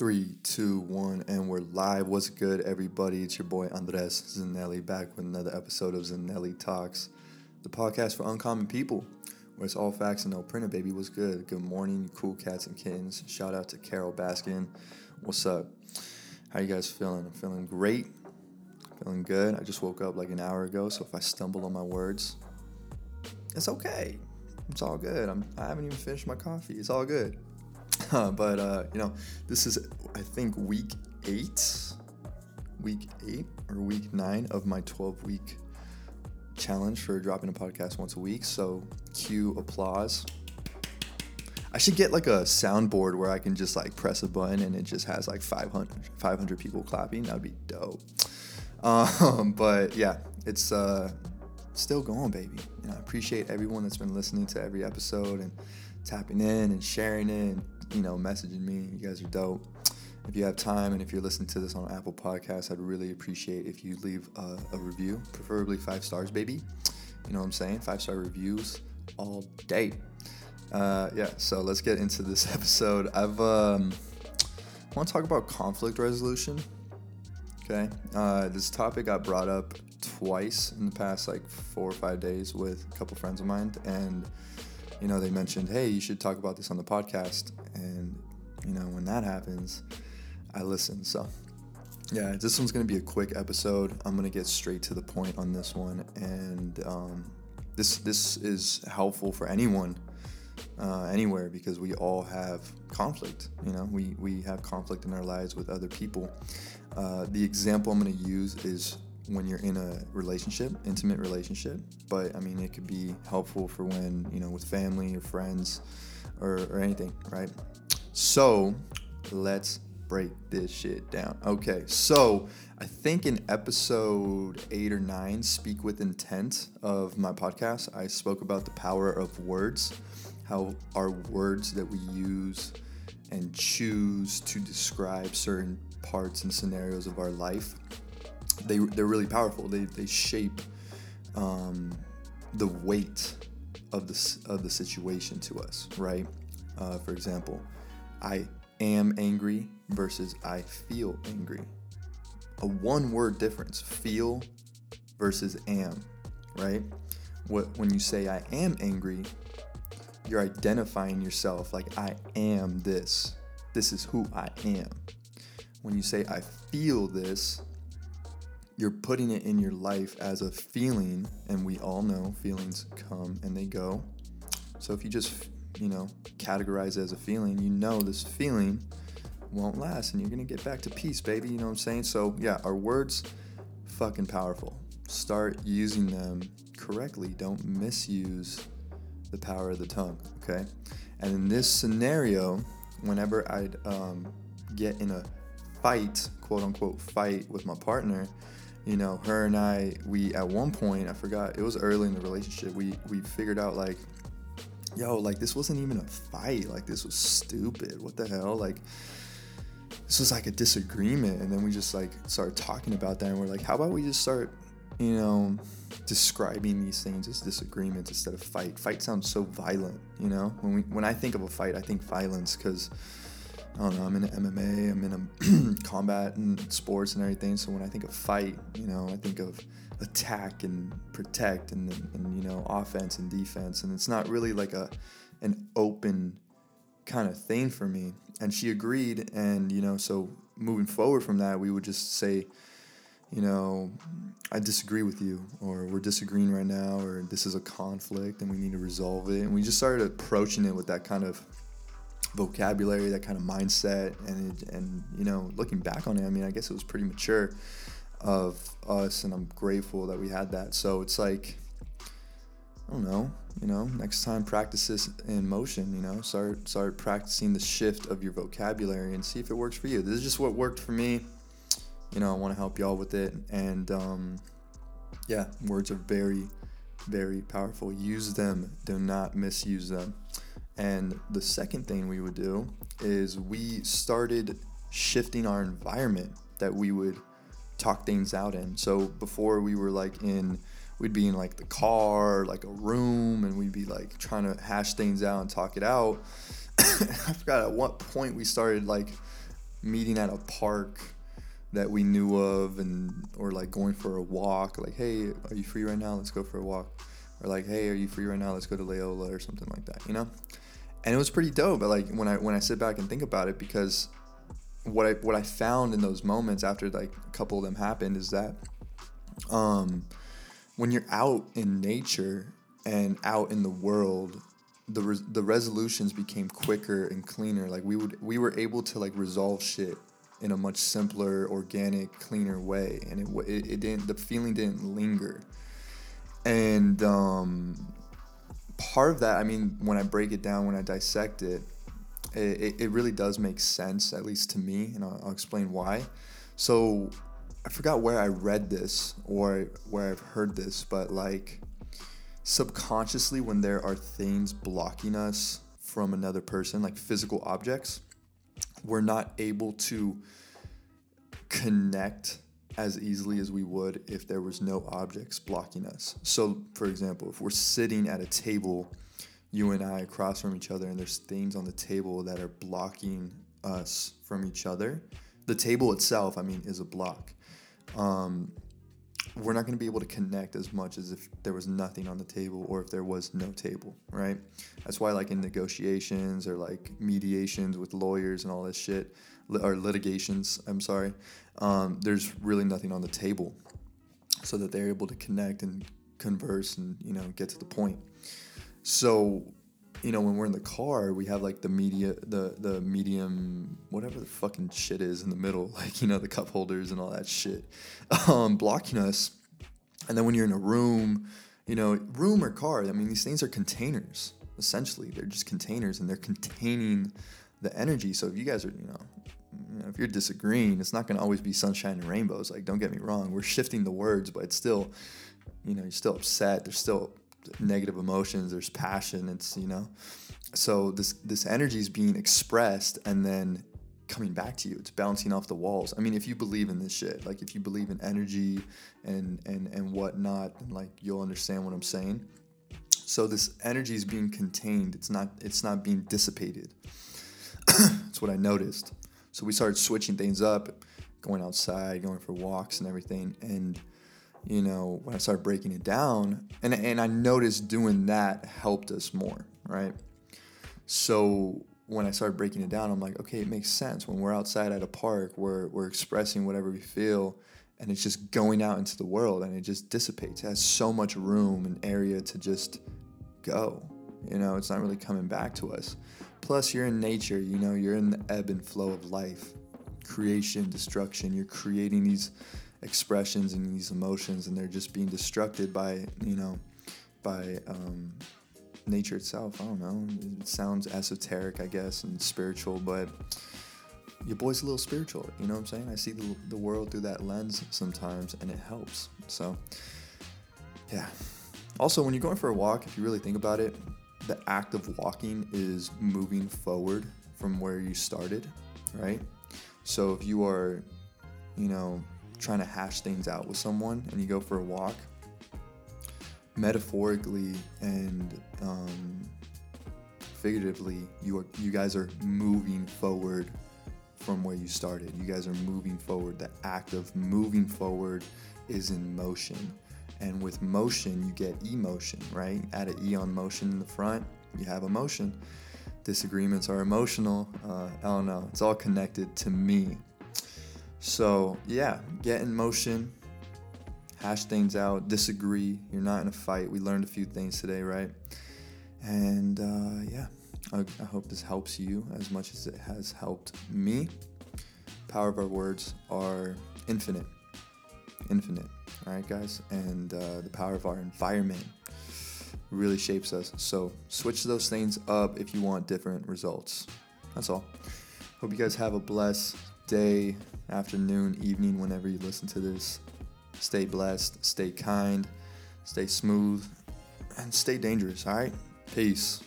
3, 2, 1, and we're live. What's good, everybody? It's your boy Andres Zanelli back with another episode of Zanelli Talks, the podcast for uncommon people, where it's all facts and no printer, baby. What's good? Good morning, you cool cats and kittens. Shout out to Carol Baskin. What's up? How you guys feeling? I'm feeling great. Feeling good. I just woke up like an hour ago, so if I stumble on my words, it's okay. It's all good. I haven't even finished my coffee. It's all good. But this is, I think, week 8 or week 9 of my 12-week challenge for dropping a podcast once a week. So cue applause. I should get like a soundboard where I can just like press a button and it just has like 500 people clapping. That'd be dope. But yeah, it's still going, baby. I appreciate everyone that's been listening to every episode and tapping in and sharing it and, messaging me. You guys are dope. If you have time and if you're listening to this on Apple Podcasts, I'd really appreciate if you leave a review, preferably 5 stars, baby. You know what I'm saying? 5-star reviews all day. So let's get into this episode. I want to talk about conflict resolution. Okay. This topic got brought up twice in the past like 4 or 5 days with a couple friends of mine, and they mentioned, hey, you should talk about this on the podcast. And when that happens, I listen. So yeah, this one's gonna be a quick episode. I'm gonna get straight to the point on this one, and this is helpful for anyone anywhere, because we all have conflict. We have conflict in our lives with other people. The example I'm gonna use is when you're in a relationship, intimate relationship, but I mean, it could be helpful for when, with family or friends or anything, right? So let's break this shit down. Okay, so I think in episode 8 or 9, Speak With Intent of my podcast, I spoke about the power of words, how our words that we use and choose to describe certain parts and scenarios of our life, they're really powerful. They shape the weight of the situation to us, right? For example, I am angry versus I feel angry. A 1-word difference, feel versus am, right? When you say I am angry, you're identifying yourself like I am this. This is who I am. When you say I feel this, you're putting it in your life as a feeling, and we all know feelings come and they go. So if you just, categorize it as a feeling, this feeling won't last, and you're gonna get back to peace, baby. You know what I'm saying? So yeah, our words, fucking powerful. Start using them correctly. Don't misuse the power of the tongue, okay? And in this scenario, whenever I'd get in a fight, quote unquote fight with my partner, her and I, we at one point, I forgot, it was early in the relationship, we figured out like, yo, like this wasn't even a fight, like this was stupid, what the hell, like this was like a disagreement. And then we just like started talking about that, and we're like, how about we just start describing these things as disagreements instead of fight sounds so violent. When I think of a fight, I think violence, because I don't know, I'm in MMA, I'm in a combat and sports and everything. So when I think of fight, I think of attack and protect and offense and defense. And it's not really like an open kind of thing for me. And she agreed. And, so moving forward from that, we would just say, I disagree with you, or we're disagreeing right now, or this is a conflict and we need to resolve it. And we just started approaching it with that kind of vocabulary, that kind of mindset, and looking back on it, I mean, I guess it was pretty mature of us, and I'm grateful that we had that. So it's like, I don't know, next time practice this in motion, start practicing the shift of your vocabulary and see if it works for you. This is just what worked for me. I want to help y'all with it, and yeah, words are very, very powerful. Use them, do not misuse them. And the second thing we would do is we started shifting our environment that we would talk things out in. So before we were like we'd be in like the car, like a room, and we'd be like trying to hash things out and talk it out. I forgot at what point we started like meeting at a park that we knew of, and or like going for a walk, like, hey, are you free right now? Let's go for a walk. Or like, hey, are you free right now? Let's go to Loyola or something like that, you know? And it was pretty dope. But like when I sit back and think about it, because what I found in those moments after like a couple of them happened is that when you're out in nature and out in the world, the resolutions became quicker and cleaner. Like we were able to like resolve shit in a much simpler, organic, cleaner way, and it didn't, the feeling didn't linger. And part of that, I mean, when I break it down, when I dissect it, it really does make sense, at least to me, and I'll explain why. So I forgot where I read this or where I've heard this, but like subconsciously, when there are things blocking us from another person, like physical objects, we're not able to connect as easily as we would if there was no objects blocking us. So, for example, if we're sitting at a table, you and I across from each other, and there's things on the table that are blocking us from each other, the table itself, I mean, is a block. We're not going to be able to connect as much as if there was nothing on the table or if there was no table, right? That's why like in negotiations or like mediations with lawyers and all this shit, or litigations, I'm sorry, there's really nothing on the table so that they're able to connect and converse and, you know, get to the point. So, you know, when we're in the car, we have like the medium, whatever the fucking shit is in the middle, like, you know, the cup holders and all that shit, blocking us. And then when you're in a room, you know, room or car, I mean, these things are containers, essentially. They're just containers, and they're containing the energy. So if you guys are, you know, if you're disagreeing, it's not going to always be sunshine and rainbows. Like, don't get me wrong. We're shifting the words, but it's still, you know, you're still upset. There's still negative emotions, there's passion, it's, you know, so this energy is being expressed and then coming back to you. It's bouncing off the walls. I mean, if you believe in this shit, like if you believe in energy and whatnot, then like you'll understand what I'm saying. So this energy is being contained. It's not being dissipated. That's what I noticed. So we started switching things up, going outside, going for walks and everything. And you know, when I started breaking it down, and I noticed doing that helped us more, right? So when I started breaking it down, I'm like, okay, it makes sense. When we're outside at a park, we're expressing whatever we feel, and it's just going out into the world, and it just dissipates. It has so much room and area to just go. You know, it's not really coming back to us. Plus, you're in nature. You know, you're in the ebb and flow of life, creation, destruction. You're creating these expressions and these emotions, and they're just being destructed by, you know, by nature itself. I don't know, it sounds esoteric, I guess, and spiritual, but your boy's a little spiritual, you know what I'm saying? I see the world through that lens sometimes, and it helps. So yeah, also when you're going for a walk, if you really think about it, the act of walking is moving forward from where you started, right? So if you are, you know, trying to hash things out with someone and you go for a walk, metaphorically and figuratively, you guys are moving forward from where you started. You guys are moving forward. The act of moving forward is in motion, and with motion you get emotion, right? Add an E on motion in the front, you have emotion. Disagreements are emotional. I don't know, it's all connected to me. So yeah, get in motion, hash things out, disagree. You're not in a fight. We learned a few things today, right? And yeah, I hope this helps you as much as it has helped me. Power of our words are infinite, all right, guys? And the power of our environment really shapes us. So switch those things up if you want different results. That's all. Hope you guys have a blessed day, afternoon, evening, whenever you listen to this. Stay blessed, stay kind, stay smooth, and stay dangerous, all right? Peace.